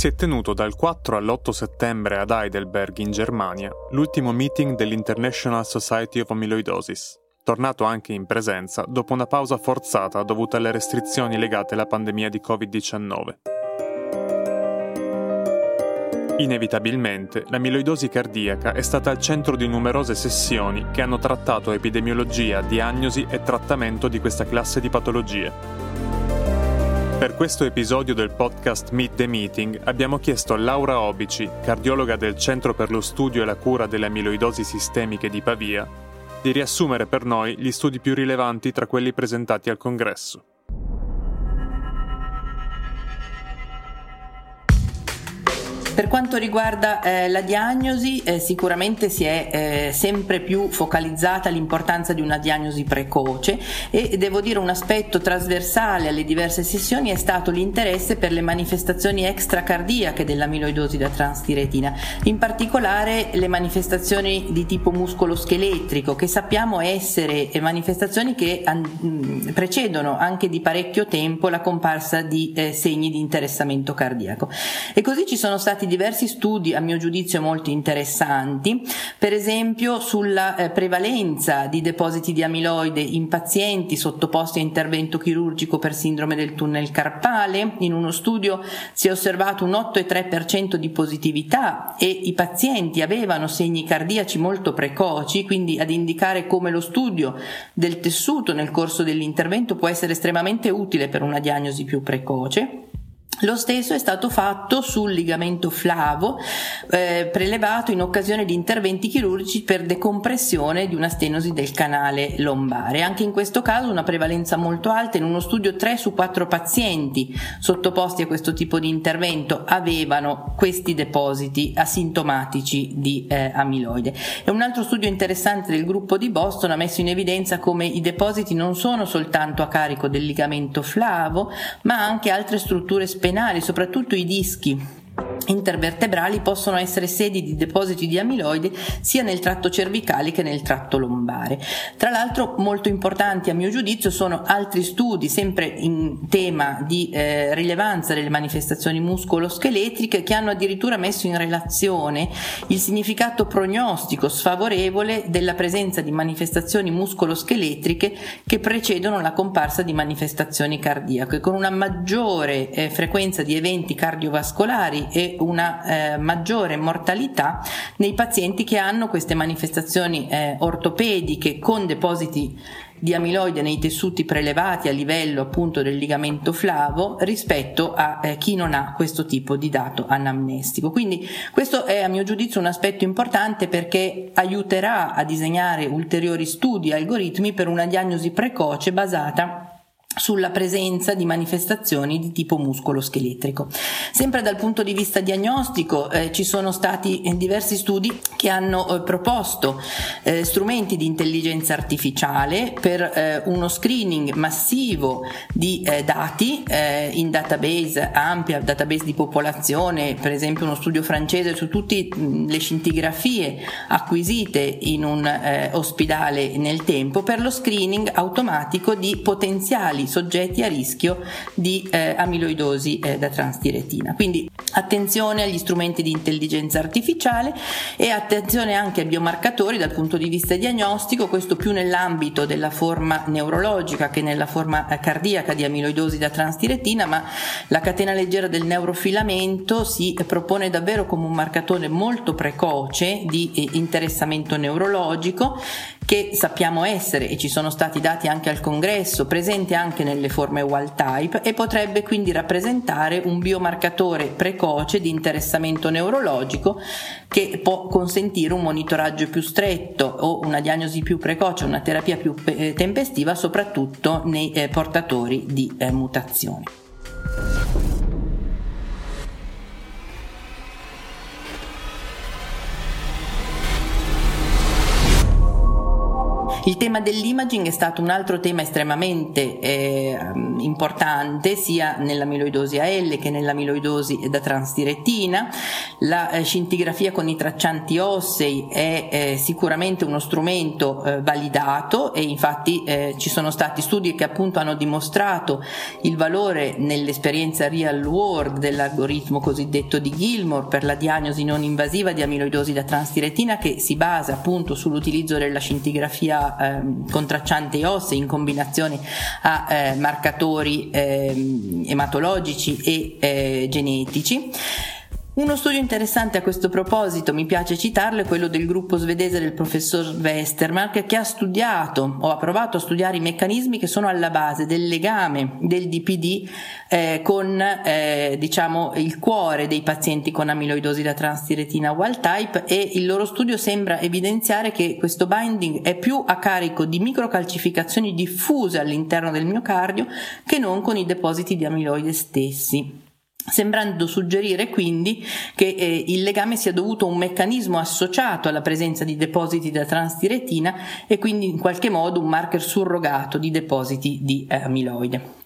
si è tenuto dal 4 all'8 settembre ad Heidelberg, in Germania, l'ultimo meeting dell'International Society of Amyloidosis, tornato anche in presenza dopo una pausa forzata dovuta alle restrizioni legate alla pandemia di Covid-19. Inevitabilmente, l'amiloidosi cardiaca è stata al centro di numerose sessioni che hanno trattato epidemiologia, diagnosi e trattamento di questa classe di patologie. Per questo episodio del podcast Meet the Meeting abbiamo chiesto a Laura Obici, cardiologa del Centro per lo Studio e la Cura delle Amiloidosi Sistemiche di Pavia, di riassumere per noi gli studi più rilevanti tra quelli presentati al congresso. Per quanto riguarda la diagnosi, sicuramente si è sempre più focalizzata l'importanza di una diagnosi precoce e devo dire un aspetto trasversale alle diverse sessioni è stato l'interesse per le manifestazioni extracardiache dell'amiloidosi da transtiretina, in particolare le manifestazioni di tipo muscoloscheletrico, che sappiamo essere manifestazioni che precedono anche di parecchio tempo la comparsa di segni di interessamento cardiaco. E così ci sono stati diversi studi, a mio giudizio molto interessanti, per esempio sulla prevalenza di depositi di amiloide in pazienti sottoposti a intervento chirurgico per sindrome del tunnel carpale. In uno studio si è osservato un 8,3% di positività e i pazienti avevano segni cardiaci molto precoci, quindi ad indicare come lo studio del tessuto nel corso dell'intervento può essere estremamente utile per una diagnosi più precoce. Lo stesso è stato fatto sul ligamento flavo prelevato in occasione di interventi chirurgici per decompressione di una stenosi del canale lombare. Anche in questo caso una prevalenza molto alta. In uno studio 3 su 4 pazienti sottoposti a questo tipo di intervento avevano questi depositi asintomatici di amiloide. E un altro studio interessante del gruppo di Boston ha messo in evidenza come i depositi non sono soltanto a carico del ligamento flavo, ma anche altre strutture penali, soprattutto i dischi intervertebrali possono essere sedi di depositi di amiloide sia nel tratto cervicale che nel tratto lombare. Tra l'altro molto importanti a mio giudizio sono altri studi sempre in tema di rilevanza delle manifestazioni muscoloscheletriche, che hanno addirittura messo in relazione il significato prognostico sfavorevole della presenza di manifestazioni muscoloscheletriche che precedono la comparsa di manifestazioni cardiache, con una maggiore frequenza di eventi cardiovascolari e una maggiore mortalità nei pazienti che hanno queste manifestazioni ortopediche con depositi di amiloide nei tessuti prelevati a livello appunto del ligamento flavo rispetto a chi non ha questo tipo di dato anamnestico. Quindi questo è a mio giudizio un aspetto importante, perché aiuterà a disegnare ulteriori studi e algoritmi per una diagnosi precoce basata sulla presenza di manifestazioni di tipo muscoloscheletrico. Sempre dal punto di vista diagnostico ci sono stati diversi studi che hanno proposto strumenti di intelligenza artificiale per uno screening massivo di dati in database ampia, database di popolazione, per esempio uno studio francese su tutte le scintigrafie acquisite in un ospedale nel tempo, per lo screening automatico di potenziali soggetti a rischio di amiloidosi da transtiretina. Quindi attenzione agli strumenti di intelligenza artificiale e attenzione anche ai biomarcatori dal punto di vista diagnostico, questo più nell'ambito della forma neurologica che nella forma cardiaca di amiloidosi da transtiretina, ma la catena leggera del neurofilamento si propone davvero come un marcatore molto precoce di interessamento neurologico, che sappiamo essere, e ci sono stati dati anche al congresso, presente anche nelle forme wild type, e potrebbe quindi rappresentare un biomarcatore precoce di interessamento neurologico che può consentire un monitoraggio più stretto o una diagnosi più precoce, una terapia più tempestiva, soprattutto nei portatori di mutazioni. Il tema dell'imaging è stato un altro tema estremamente importante sia nell'amiloidosi AL che nell'amiloidosi da transdirettina. La scintigrafia con i traccianti ossei è sicuramente uno strumento validato, e infatti ci sono stati studi che appunto hanno dimostrato il valore nell'esperienza real world dell'algoritmo cosiddetto di Gilmore per la diagnosi non invasiva di amiloidosi da transdirettina, che si basa appunto sull'utilizzo della scintigrafia con traccianti ossei in combinazione a marcatori ematologici e genetici. Uno studio interessante a questo proposito, mi piace citarlo, è quello del gruppo svedese del professor Westermark, che ha studiato o ha provato a studiare i meccanismi che sono alla base del legame del DPD con diciamo il cuore dei pazienti con amiloidosi da transdirettina wild type, e il loro studio sembra evidenziare che questo binding è più a carico di microcalcificazioni diffuse all'interno del miocardio che non con i depositi di amiloide stessi, sembrando suggerire quindi che il legame sia dovuto a un meccanismo associato alla presenza di depositi da transdirettina e quindi in qualche modo un marker surrogato di depositi di amiloide.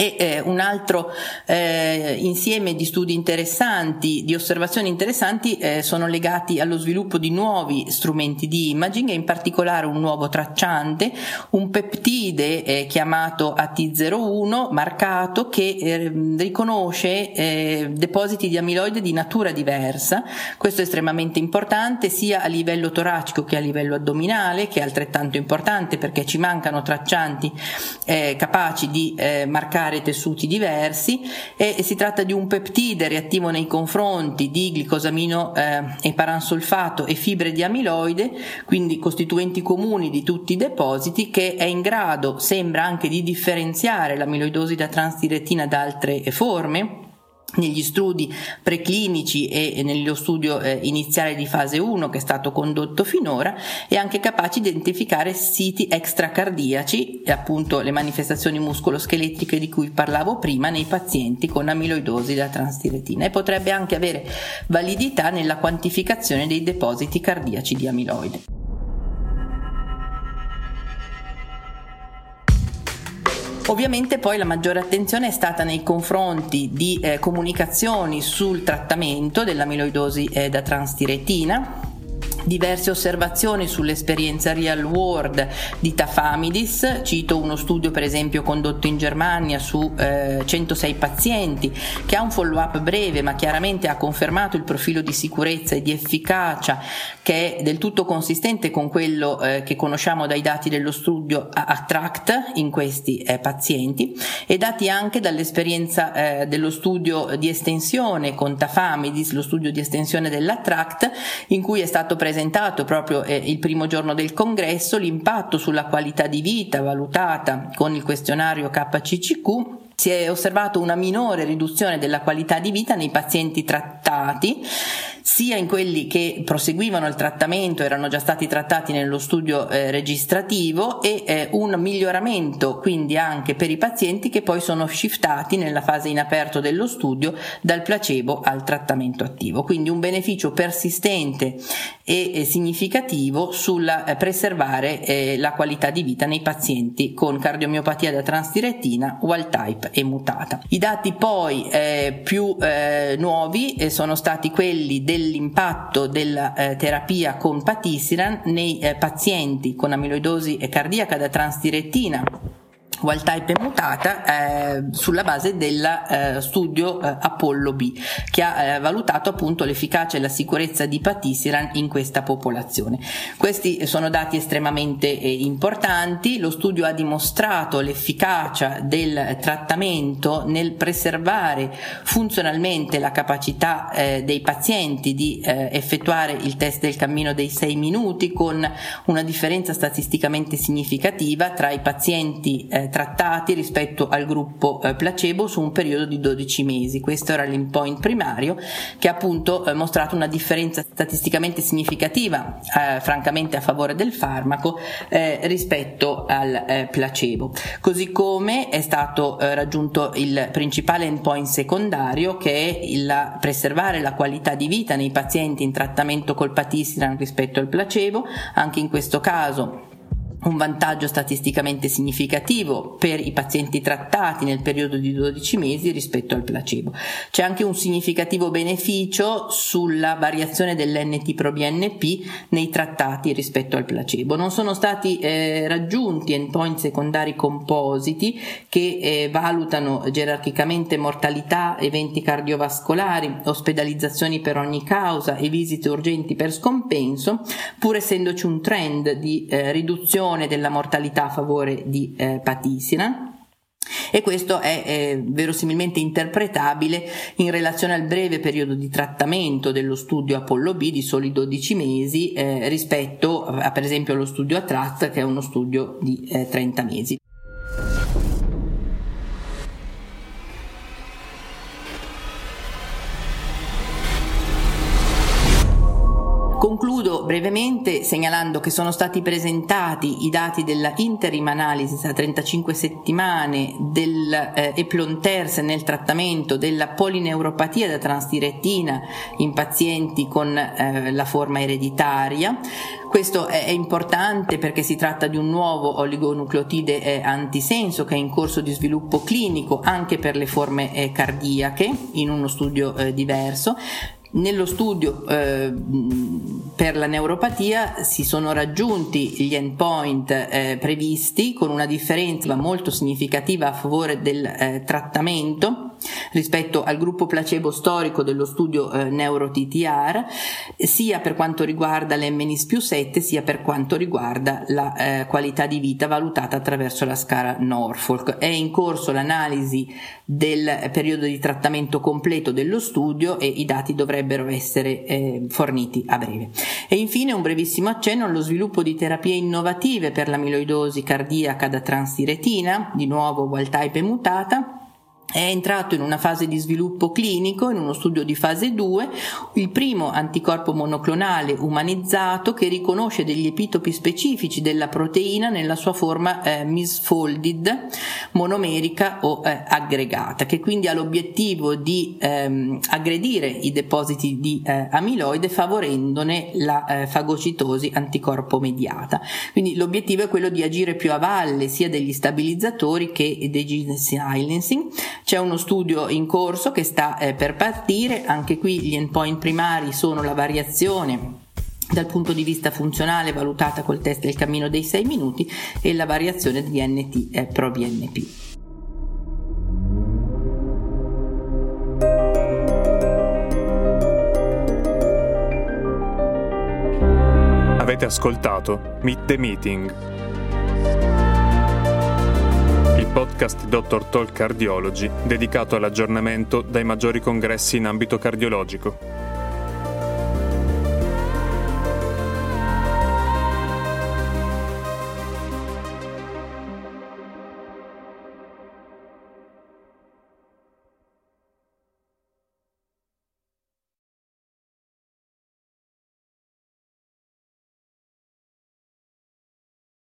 E un altro insieme di studi interessanti, di osservazioni interessanti, sono legati allo sviluppo di nuovi strumenti di imaging, e in particolare un nuovo tracciante, un peptide chiamato AT01 marcato, che riconosce depositi di amiloide di natura diversa. Questo è estremamente importante sia a livello toracico che a livello addominale, che è altrettanto importante perché ci mancano traccianti capaci di marcare tessuti diversi, e si tratta di un peptide reattivo nei confronti di glicosamino e paransolfato e fibre di amiloide, quindi costituenti comuni di tutti i depositi, che è in grado, sembra, anche di differenziare l'amiloidosi da transdirettina da altre forme. Negli studi preclinici e nello studio iniziale di fase 1 che è stato condotto finora, è anche capace di identificare siti extracardiaci, e appunto le manifestazioni muscoloscheletriche di cui parlavo prima nei pazienti con amiloidosi da transdirettina, e potrebbe anche avere validità nella quantificazione dei depositi cardiaci di amiloide. Ovviamente poi la maggiore attenzione è stata nei confronti di comunicazioni sul trattamento dell'amiloidosi da transdirettina. Diverse osservazioni sull'esperienza real world di Tafamidis, cito uno studio per esempio condotto in Germania su 106 pazienti, che ha un follow up breve ma chiaramente ha confermato il profilo di sicurezza e di efficacia che è del tutto consistente con quello che conosciamo dai dati dello studio ATTR-ACT in questi pazienti, e dati anche dall'esperienza dello studio di estensione con Tafamidis, lo studio di estensione dell'ATTR-ACT, in cui è stato presentato proprio il primo giorno del congresso l'impatto sulla qualità di vita valutata con il questionario KCCQ. Si è osservato una minore riduzione della qualità di vita nei pazienti trattati, sia in quelli che proseguivano il trattamento, erano già stati trattati nello studio registrativo, e un miglioramento quindi anche per i pazienti che poi sono shiftati nella fase in aperto dello studio dal placebo al trattamento attivo. Quindi un beneficio persistente e significativo sulla preservare la qualità di vita nei pazienti con cardiomiopatia da transdirettina wild type e mutata. I dati poi più nuovi sono stati quelli dell'impatto della terapia con patisiran nei pazienti con amiloidosi cardiaca da transdirettina wild type e mutata, sulla base del studio Apollo B, che ha valutato appunto l'efficacia e la sicurezza di patisiran in questa popolazione. Questi sono dati estremamente importanti. Lo studio ha dimostrato l'efficacia del trattamento nel preservare funzionalmente la capacità dei pazienti di effettuare il test del cammino dei 6 minuti, con una differenza statisticamente significativa tra i pazienti trattati rispetto al gruppo placebo su un periodo di 12 mesi. Questo era l'endpoint primario, che ha appunto mostrato una differenza statisticamente significativa, francamente a favore del farmaco, rispetto al placebo. Così come è stato raggiunto il principale endpoint secondario, che è il preservare la qualità di vita nei pazienti in trattamento col patisiran rispetto al placebo. Anche in questo caso un vantaggio statisticamente significativo per i pazienti trattati nel periodo di 12 mesi rispetto al placebo. C'è anche un significativo beneficio sulla variazione dell'NT-proBNP nei trattati rispetto al placebo. Non sono stati raggiunti endpoint secondari compositi che valutano gerarchicamente mortalità, eventi cardiovascolari, ospedalizzazioni per ogni causa e visite urgenti per scompenso, pur essendoci un trend di riduzione della mortalità a favore di patisiran, e questo è verosimilmente interpretabile in relazione al breve periodo di trattamento dello studio Apollo B di soli 12 mesi rispetto a, per esempio, allo studio ATTR-ACT, che è uno studio di 30 mesi. Concludo brevemente segnalando che sono stati presentati i dati della interim analysis a 35 settimane del Eplontersen nel trattamento della polineuropatia da transtiretina in pazienti con la forma ereditaria. Questo è importante perché si tratta di un nuovo oligonucleotide antisenso che è in corso di sviluppo clinico anche per le forme cardiache in uno studio diverso. Nello studio per la neuropatia si sono raggiunti gli endpoint previsti, con una differenza molto significativa a favore del trattamento rispetto al gruppo placebo storico dello studio NeuroTTR, sia per quanto riguarda l'N=7 sia per quanto riguarda la qualità di vita valutata attraverso la scala Norfolk. È in corso l'analisi del periodo di trattamento completo dello studio e i dati dovrebbero essere forniti a breve. E infine un brevissimo accenno allo sviluppo di terapie innovative per l'amiloidosi cardiaca da transtiretina, di nuovo wild type e mutata. È entrato in una fase di sviluppo clinico, in uno studio di fase 2, il primo anticorpo monoclonale umanizzato che riconosce degli epitopi specifici della proteina nella sua forma misfolded, monomerica o aggregata, che quindi ha l'obiettivo di aggredire i depositi di amiloide favorendone la fagocitosi anticorpo mediata. Quindi l'obiettivo è quello di agire più a valle sia degli stabilizzatori che dei gene silencing. C'è uno studio in corso che sta per partire, anche qui gli endpoint primari sono la variazione dal punto di vista funzionale valutata col test del cammino dei 6 minuti e la variazione di NT-proBNP. Avete ascoltato Meet the Meeting, podcast Dr. Talk Cardiology dedicato all'aggiornamento dai maggiori congressi in ambito cardiologico.